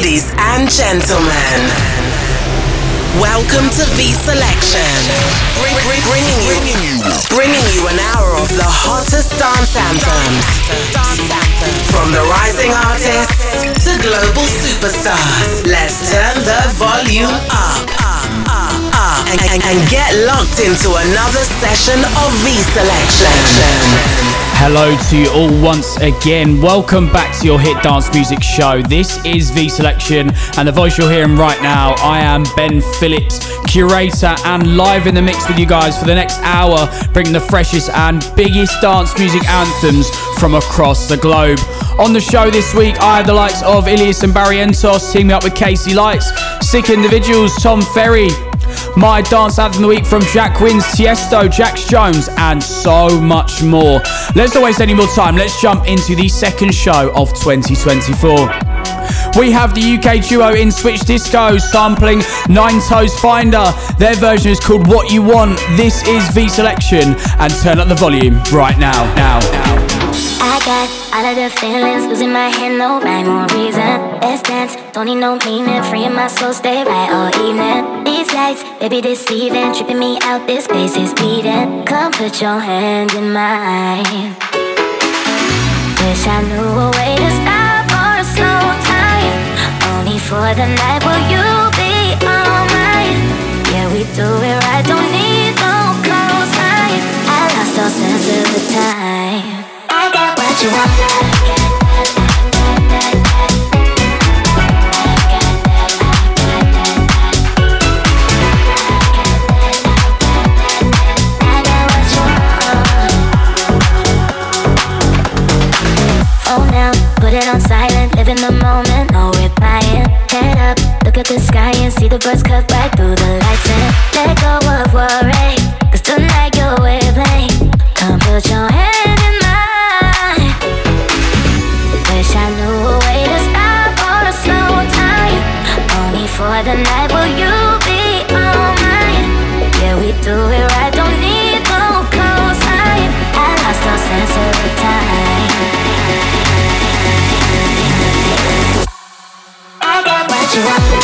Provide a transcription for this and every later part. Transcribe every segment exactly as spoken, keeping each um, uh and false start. Ladies and gentlemen, welcome to V Selection, bring, bring, bringing, you, bringing you an hour of the hottest dance anthems, from the rising artists to global superstars. Let's turn the volume up, and, and, and get locked into another session of V Selection. Hello to you all once again. Welcome back to your hit dance music show. This is V Selection, and the voice you're hearing right now, I am Ben Phillips, curator and live in the mix with you guys for the next hour, bringing the freshest and biggest dance music anthems from across the globe. On the show this week, I have the likes of Elias and Barrientos teaming up with K C Lights, Sick Individuals, Tom Ferry, my dance anthem of the week from Jack Wins, Tiësto, Jax Jones, and so much more. Let's not waste any more time. Let's jump into the second show of twenty twenty-four. We have the U K duo in Switch Disco sampling Nine Toes Finder. Their version is called What You Want. This is V Selection, and turn up the volume right now. Now. I got all of the feelings, losing my head, no rhyme or reason. Let's dance, don't need no meaning, freeing my soul, stay right all evening. These lights, they be deceiving, tripping me out, this space is bleeding. Come put your hand in mine. Wish I knew a way to stop or slow time. For the night, will you be all mine? Yeah, we do it right, don't need no close line. I lost all sense of the time. I got what you want. I got what you want. Phone down, put it on silent, live in the moment, no replying. Head up, look at the sky and see the birds cut right through the lights. And let go of worry, cause tonight you're with me. Come put your hand in mine. Wish I knew a way to stop or a slow time. Only for the night, will you be all mine? Yeah, we do it right, don't need no close line. I lost all sense of the time. I got what you want.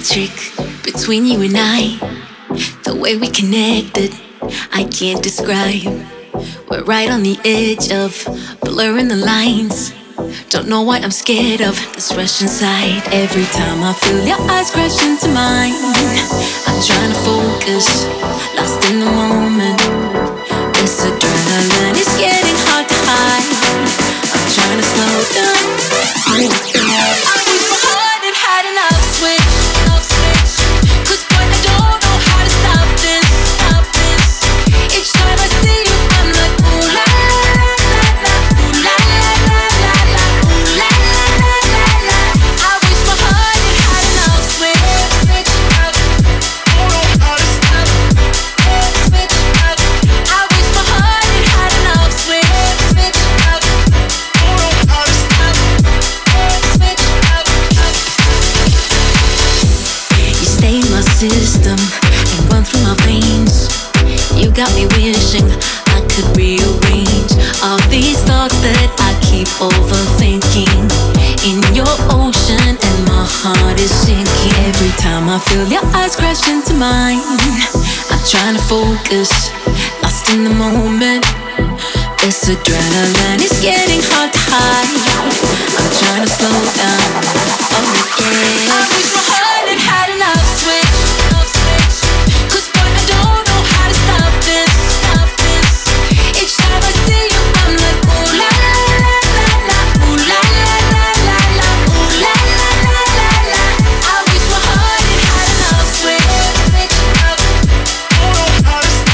electric between you and I. The way we connected, I can't describe. We're right on the edge of blurring the lines. Don't know why I'm scared of this rush inside. Every time I feel your eyes crash into mine, I'm trying to focus, lost in the moment. This adrenaline is getting hard to hide. I'm trying to slow down. I was hard and had enough switch, enough switch. Cause boy, I don't know how to stop this, stop this. Each time I see you, I'm like, ooh la la la la, ooh la la la la la, ooh la la la la la. I wish my heart had had enough switch, switch up. Don't know how to stop, switch up. I wish my heart had had enough switch, switch up. Don't know how to stop, switch up. You stay in my system and run through my veins. You got me wishing I could rearrange all these thoughts that I keep overthinking. In your ocean and my heart is sinking. Every time I feel your eyes crash into mine, I'm trying to focus, lost in the moment. This adrenaline is getting hard to hide. I'm trying to slow down, oh yeah. I wish my heart had had enough switch, enough switch. Cause boy, I don't know how to stop this, stop this. Each time I see you, I'm like, ooh la la la la la, ooh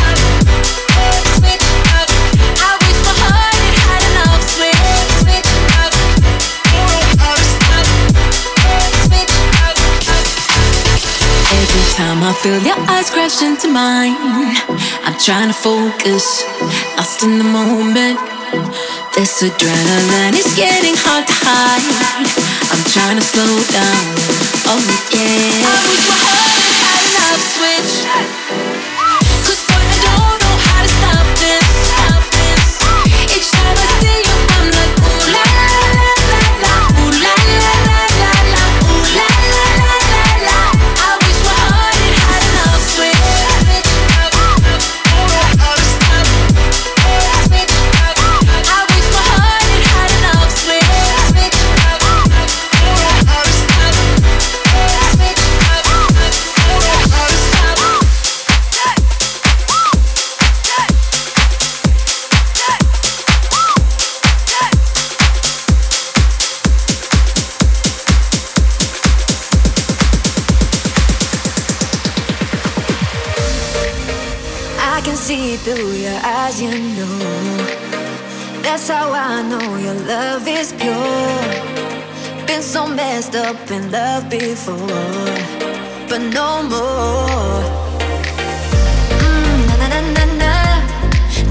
la la la la la, ooh la la la la la. I wish my heart had had enough switch, switch up. Don't know how to stop, switch up. I wish my heart had had enough switch, switch up. Don't know how to stop, switch up. Every time I feel your eyes crash into mine, I'm trying to focus, lost in the moment. This adrenaline is getting hard to hide. I'm trying to slow down, oh yeah. I wish my heart had had enough switch. Cause boy, I don't know how to stop this, stop this. Each time I see you, I'm like, ooh la la la la la, ooh la la la la la, ooh la la la la la. I wish my heart had had enough switch, switch up. Don't know how to stop, switch up. I wish my heart had had enough switch, switch up. Don't know how to stop, switch up. Don't know how to stop. I can see through your eyes, you know. That's how I know your love is pure. Been so messed up in love before, but no more. Mm, na na na na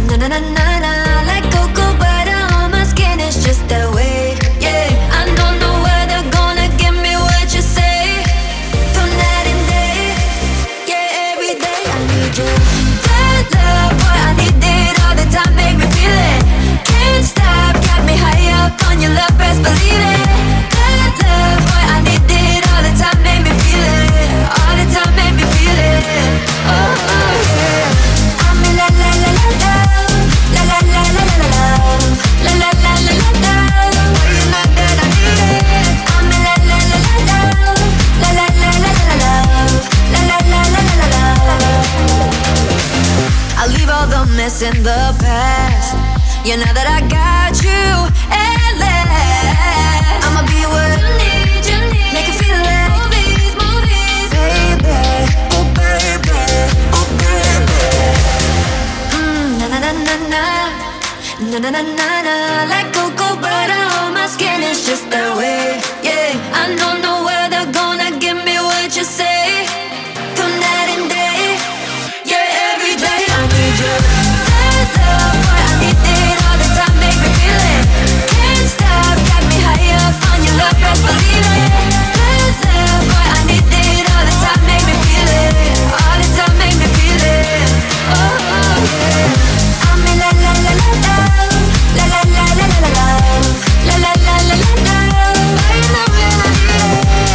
na, na na na na. Like cocoa butter on my skin, it's just that way. Yeah, I don't know whether gonna give me what you say. Through night and day, yeah, every day I need you. That love, boy, I need it all the time, make me feel it. Can't stop, got me high up on your love, best believe it. That love, boy, I need it all the time, make me feel it. All the time, make me feel it. Oh, oh yeah. I'm in la la la la love, la la la la la la love, la la la la la love. Well, you know that I need it. I'm in la la la la love, la la la la la la love, la la la la la la love. I leave all the mess in the past. You know that I got you at last. I'ma be what you need, you need. Make it feel it. Movies, movies. Baby, oh baby, oh baby. Mm, na na na na na, na na na na na. Like cocoa butter on my skin, it's just that way. Yeah, I don't know whether gonna give me what you say. Through night and day, yeah, every day I need you. That love, boy, I need it all the time, make me feel it. Can't stop, got me high up on your love, best believe it. That love, boy, I need it all the time, make me feel it. All the time, make me feel it. Oh, oh yeah. I'm in la la la la love, la la la la la la love, la la la la la love. Well, you know that I need it.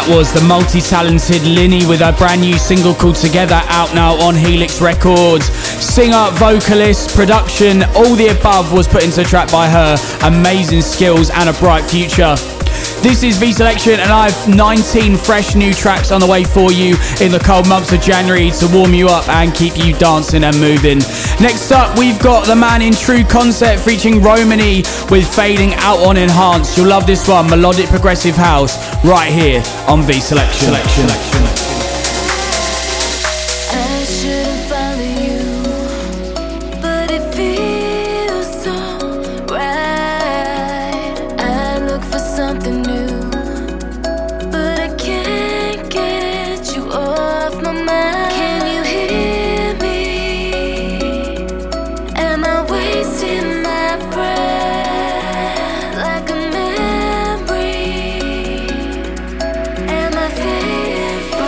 That was the multi-talented Linny with her brand new single called Together, out now on Helix Records. Singer, vocalist, production, all the above was put into a track by her. Amazing skills and a bright future. This is V Selection, and I have nineteen fresh new tracks on the way for you in the cold months of January to warm you up and keep you dancing and moving. Next up, we've got the man in True Concept featuring Romanie with Fading Out on Enhanced. You'll love this one, melodic progressive house, right here on V Selection. Selection. I shouldn't follow you, but it feels so right. I look for something new. If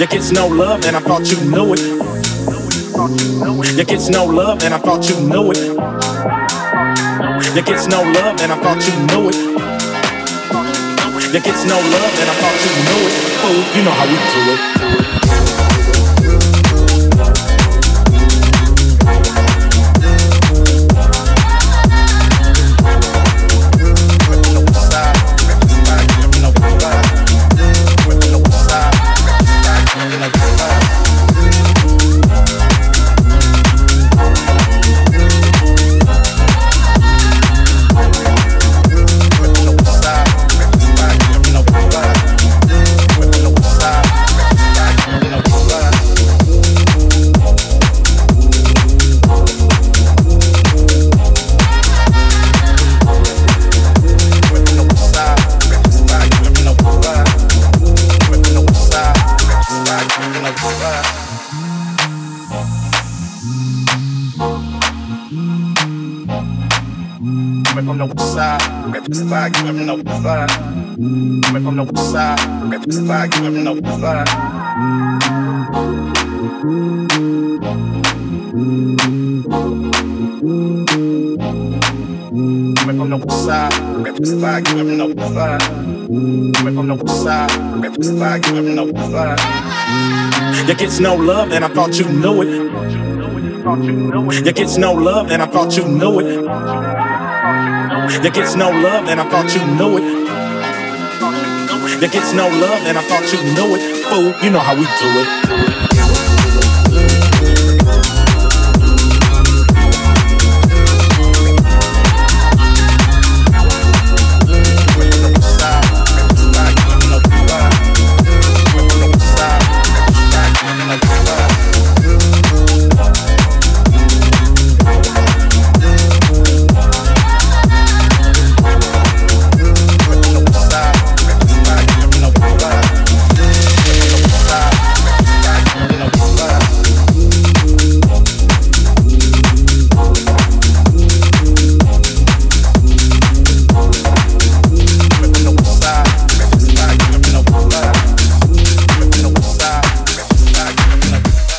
You gets no love and I thought you knew it. You gets no love and I thought you knew it. You gets no love and I thought you knew it. You gets no love and I thought you knew it. Fool, you know how we do it. Like I'm no fly. I'm no side, like I'm no fly. I'm no side, like I'm no fly. You gets no love and I thought you knew it. You gets no love and I thought you knew it. You gets no love and I thought you knew it. You gets no love and I thought you knew it. Fool, you know how we do it.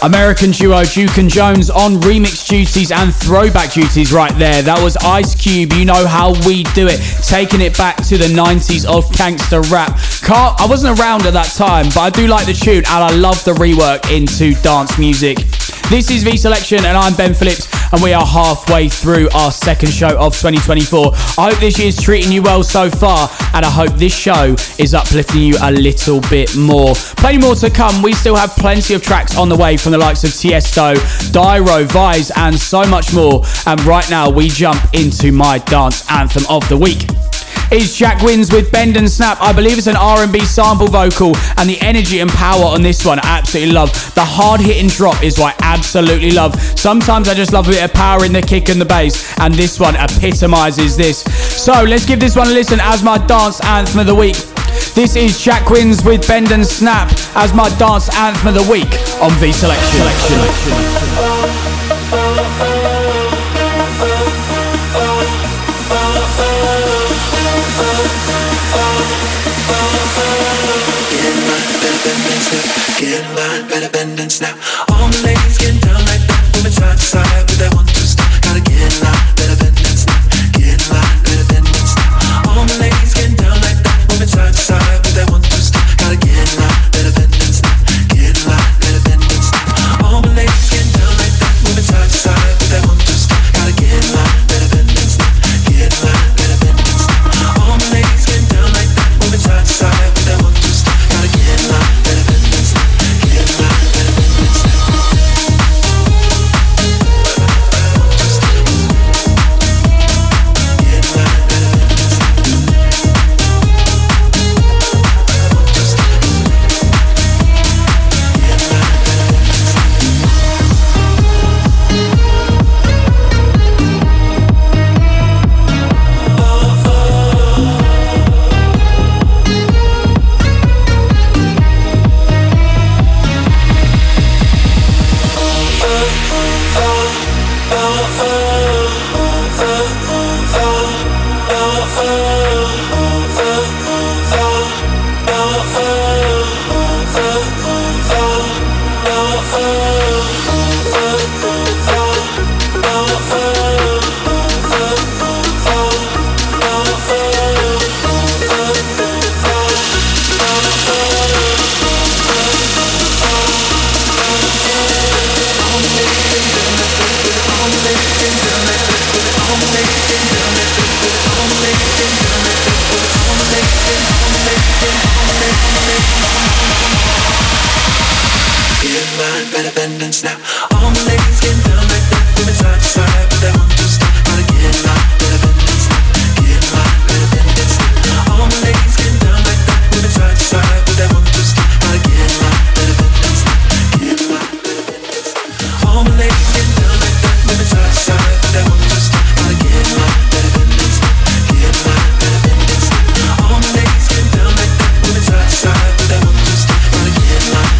American duo Duke and Jones on remix duties and throwback duties right there. That was Ice Cube, You Know How We Do It, taking it back to the nineties of gangster rap. Carl, I wasn't around at that time, but I do like the tune and I love the rework into dance music. This is V Selection and I'm Ben Phillips and we are halfway through our second show of twenty twenty-four. I hope this year's treating you well so far and I hope this show is uplifting you a little bit more. Plenty more to come. We still have plenty of tracks on the way from the likes of Tiësto, Dyro, VIZE and so much more. And right now we jump into my dance anthem of the week. It's Jack Wins with Bend and Snap. I believe it's an R and B sample vocal and the energy and power on this one I absolutely love. The hard hitting drop is what I absolutely love. Sometimes I just love a bit of power in the kick and the bass and this one epitomizes this. So let's give this one a listen as my dance anthem of the week. This is Jack Wins with Bend and Snap as my dance anthem of the week on V Selection. Selection. Get in line, better bend and snap. All my ladies getting down like that, moving side to side, but they want to stop. Gotta get in line, better bend and snap. Get in line, better bend and snap. All my ladies getting down like that, moving side to side, but they want to stop. Gotta get in line, better bend and snap. Get in line, better bend and snap. All my ladies getting down like that, moving side to side, but they want to stop. Gotta get in line, better bend and snap. Get in line, better bend and snap. All my ladies getting down like that, moving side to side, but they want to stop. Gotta get in line, better bend and snap. Stop. dance now. All my ladies get down like that, women side to side, but they want to stop. Gotta get my better than dance now, get my better than dance now. All my ladies get down like that, women side to side, but they want to stop. Gotta get my better than dance now, get my better than dance now. All my ladies get down like that, women side to side, but they want to stop. Gotta get my better than dance now, get my better than dance now. All my ladies get down like that, women side to side, but they want to stop. Gotta get my better than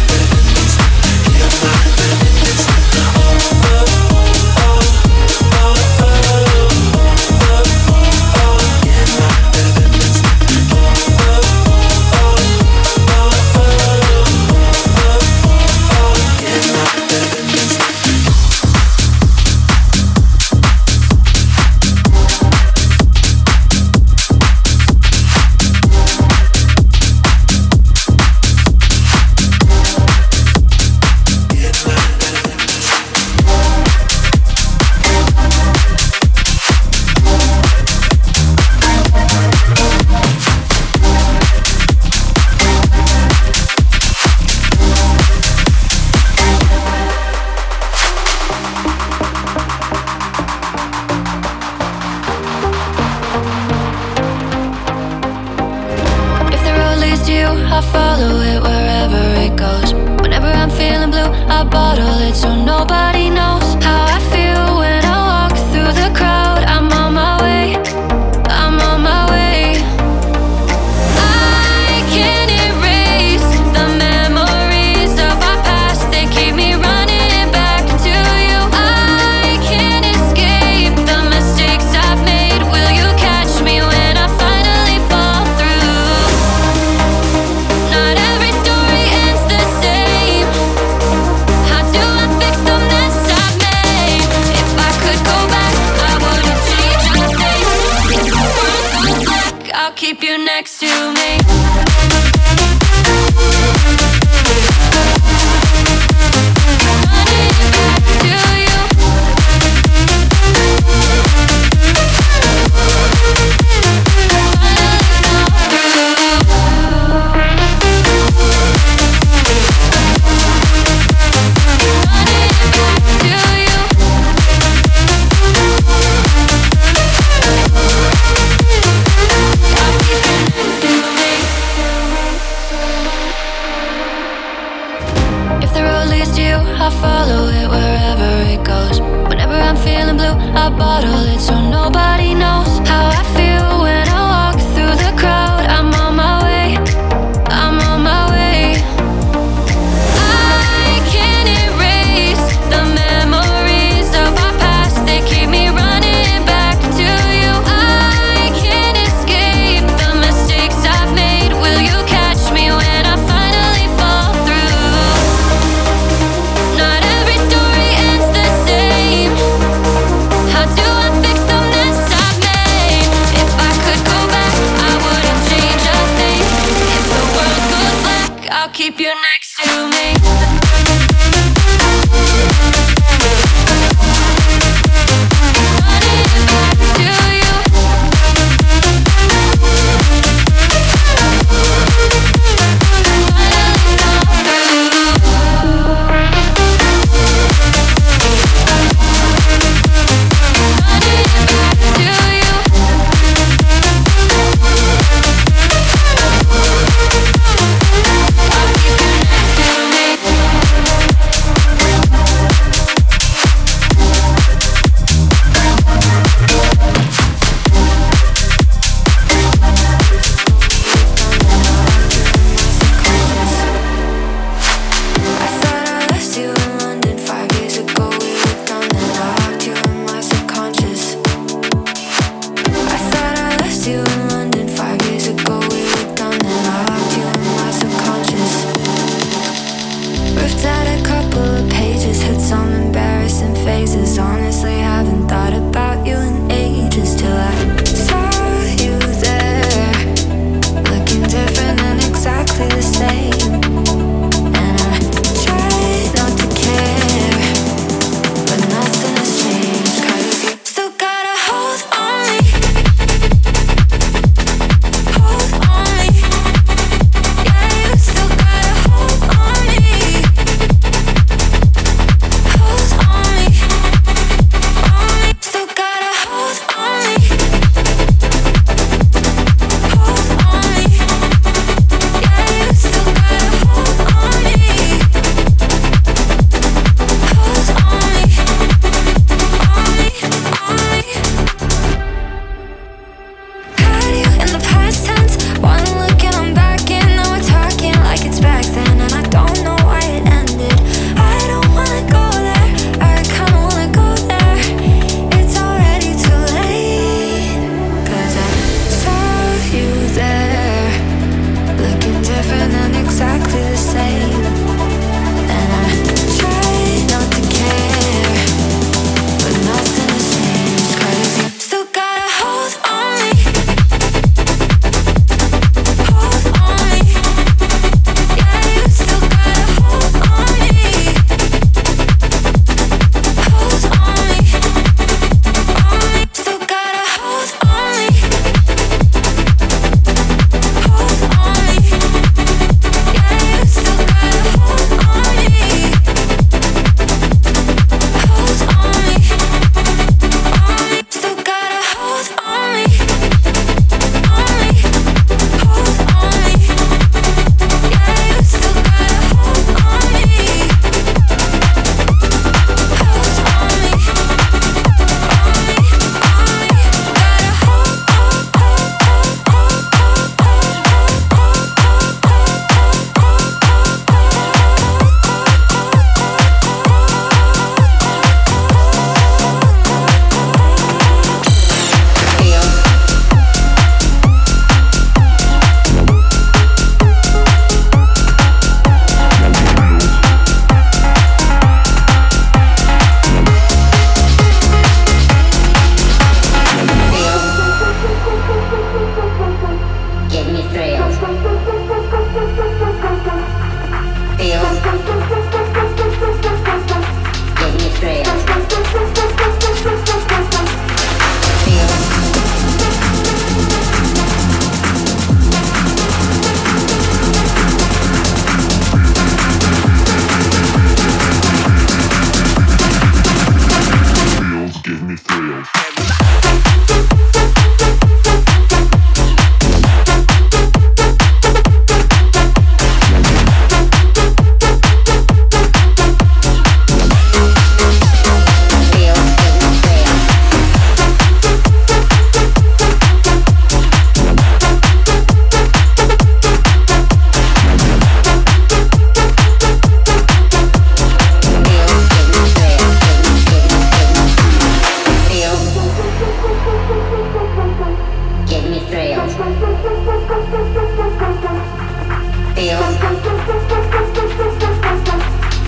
dance now. feels,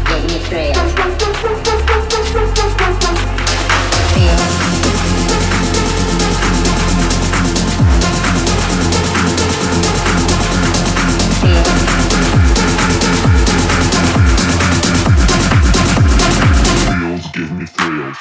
getting your thrills. Feels. Feels. Feels give me thrills.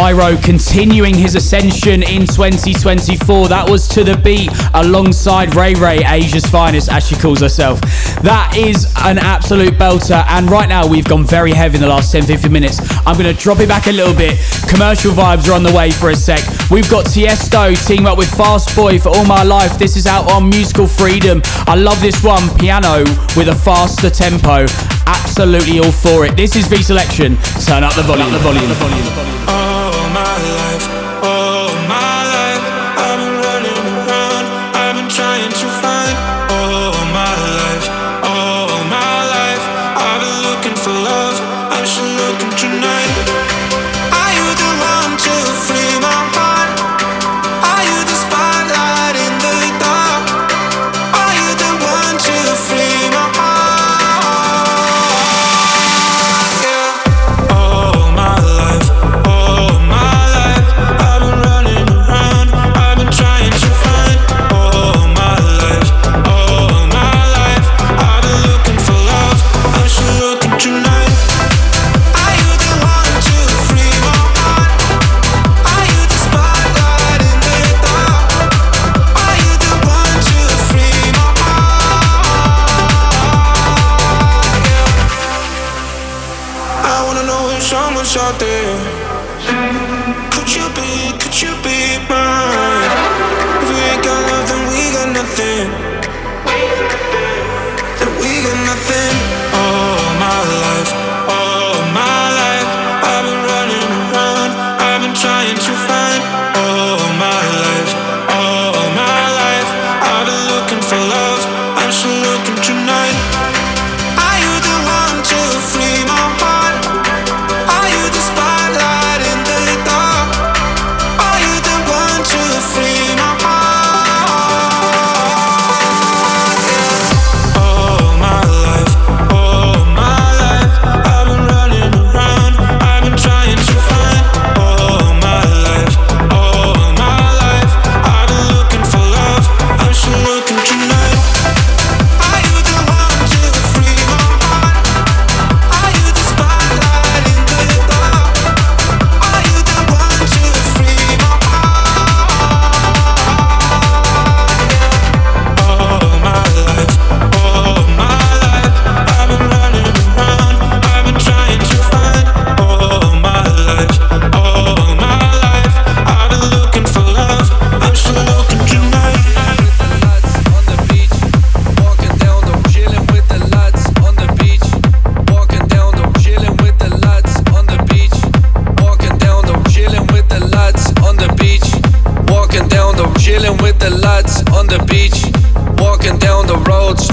Dyro continuing his ascension in twenty twenty-four. That was To The Beat alongside Ray Ray, Asia's finest, as she calls herself. That is an absolute belter, and right now we've gone very heavy in the last ten to fifteen minutes. I'm going to drop it back a little bit. Commercial vibes are on the way for a sec. We've got Tiësto teaming up with Fast Boy for All My Life. This is out on Musical Freedom. I love this one, piano with a faster tempo. Absolutely all for it. This is V Selection. Turn up the volume, up the volume, the volume, the volume. All my life, all my life, I've been running around, I've been trying to find. All my life, all my life, I've been looking for love, I'm still looking tonight. Are you the one to free my heart? Are you the spotlight in the dark? Are you the one to free my heart? That we got nothing. All my life.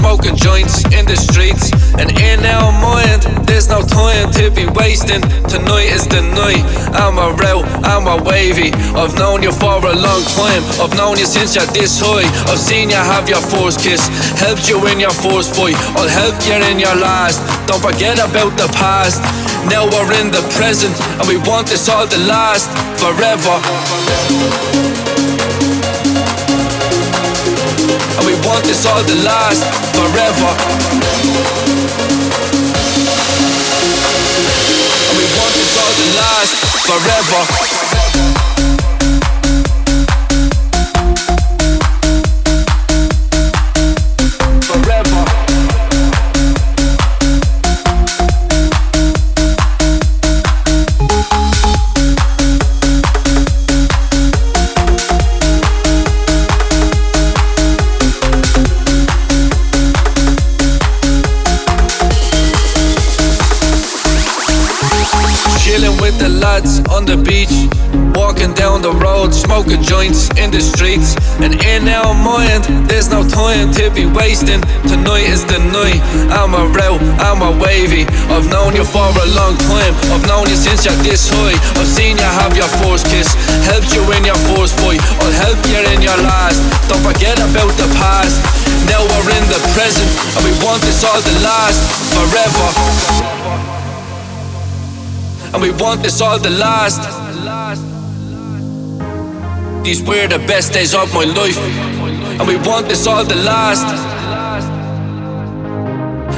smoking joints in the streets. And in our mind, there's no time to be wasting. Tonight is the night. I'm a real, I'm a wavy. I've known you for a long time. I've known you since you're this high. I've seen you have your first kiss, helped you in your first fight. I'll help you in your last. Don't forget about the past. Now we're in the present, and we want this all to last forever. And we want this all to last forever. And we want this all to last forever. The lads on the beach, walking down the road, smoking joints in the streets. And in our mind, there's no time to be wasting. Tonight is the night. I'm a real, I'm a wavy. I've known you for a long time. I've known you since you're this high. I've seen you have your first kiss, helped you in your first fight. I'll help you in your last. Don't forget about the past. Now we're in the present, and we want this all to last forever. And we want this all to last. These were the best days of my life. And we want this all to last.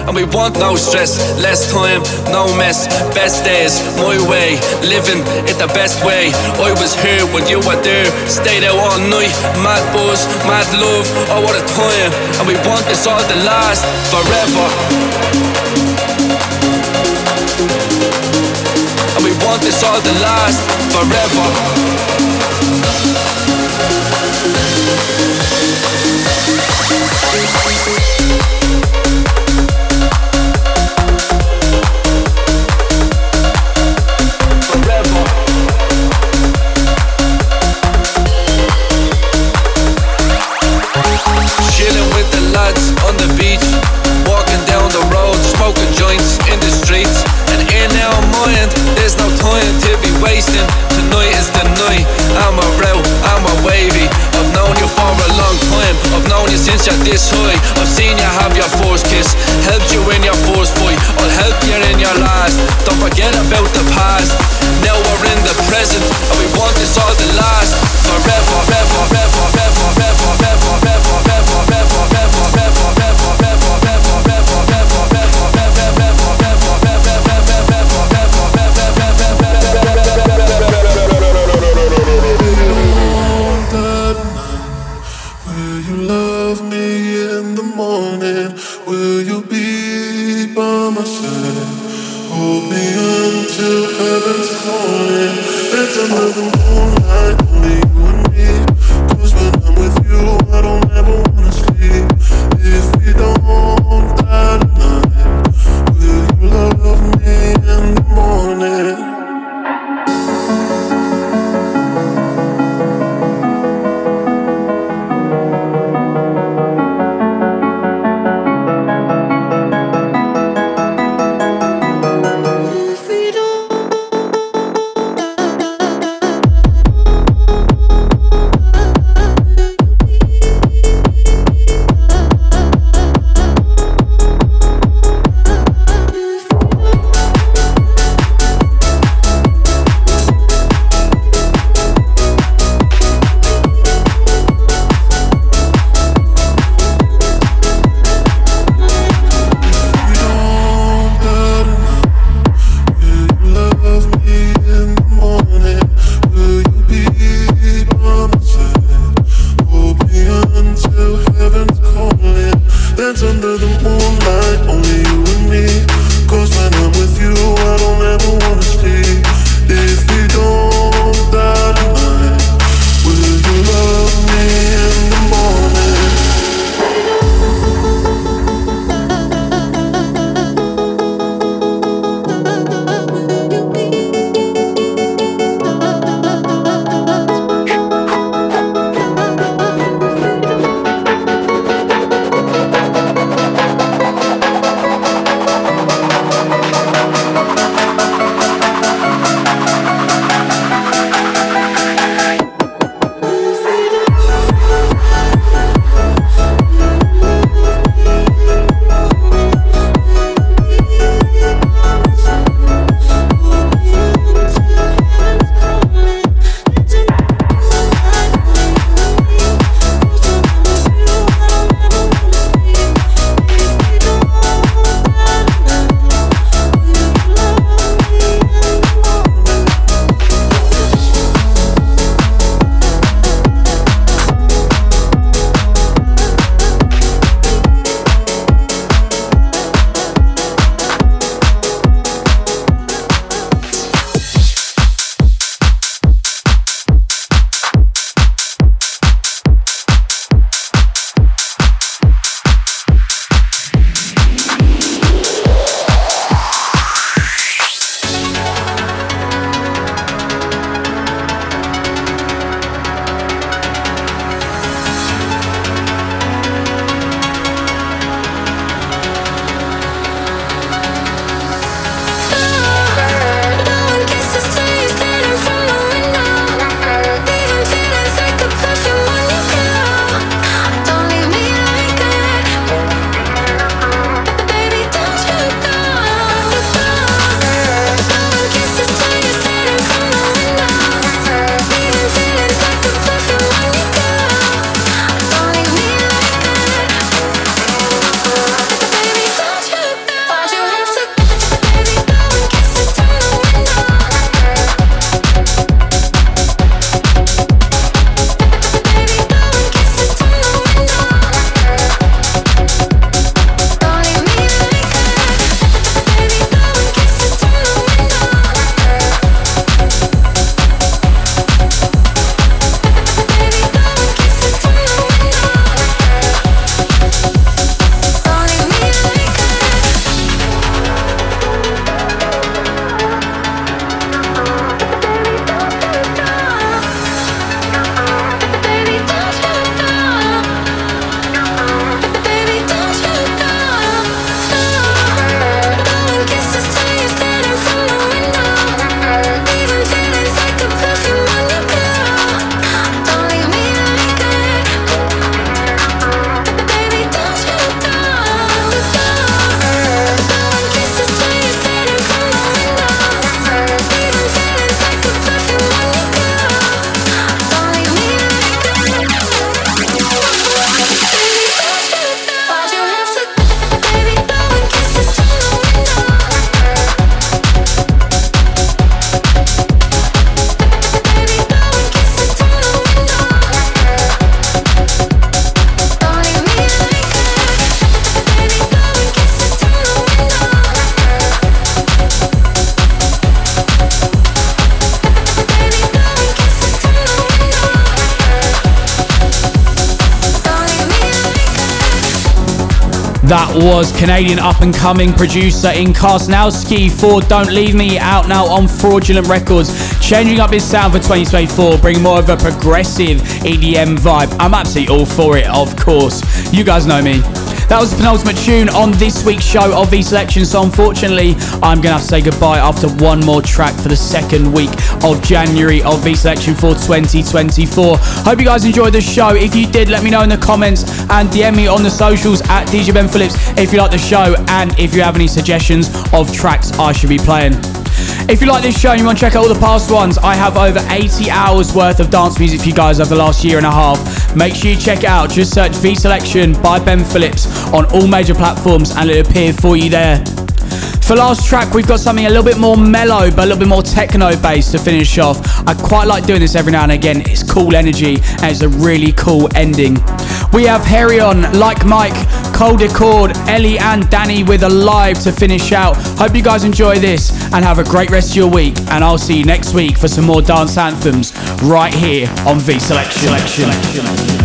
And we want no stress, less time, no mess. Best days, my way, living it the best way. I was here when you were there, stayed out all night. Mad buzz, mad love, oh what a time. And we want this all to last forever. We want this all to last forever. Forever. Chilling with the lads on the beach, walking down the road, smoking joints in the streets. In our mind, there's no time to be wasting. Tonight is the night. I'm a real, I'm a wavy. I've known you for a long time. I've known you since you're this high. I've seen you have your first kiss, helped you in your first fight. I'll help you in your last. Don't forget about the past. Now we're in the present, and we want this all to last forever, forever, forever, forever, forever, forever, forever, forever, forever, forever, forever, forever. That was Canadian up-and-coming producer in Karsnawski for Don't Leave Me, out now on Fraudulent Records, changing up his sound for twenty twenty-four, bringing more of a progressive E D M vibe. I'm absolutely all for it, of course. You guys know me. That was the penultimate tune on this week's show of V Selection, so unfortunately I'm going to have to say goodbye after one more track for the second week of January of V Selection for twenty twenty-four. Hope you guys enjoyed the show. If you did, let me know in the comments and D M me on the socials at D J Ben Phillips if you like the show and if you have any suggestions of tracks I should be playing. If you like this show and you want to check out all the past ones, I have over eighty hours worth of dance music for you guys over the last year and a half. Make sure you check it out. Just search V Selection by Ben Phillips on all major platforms and it'll appear for you there. For last track, we've got something a little bit more mellow, but a little bit more techno-based to finish off. I quite like doing this every now and again. It's cool energy and it's a really cool ending. We have Harry on, Like Mike, Cold Accord, Ellie and Danny with Alive to finish out. Hope you guys enjoy this and have a great rest of your week. And I'll see you next week for some more dance anthems right here on V Selection.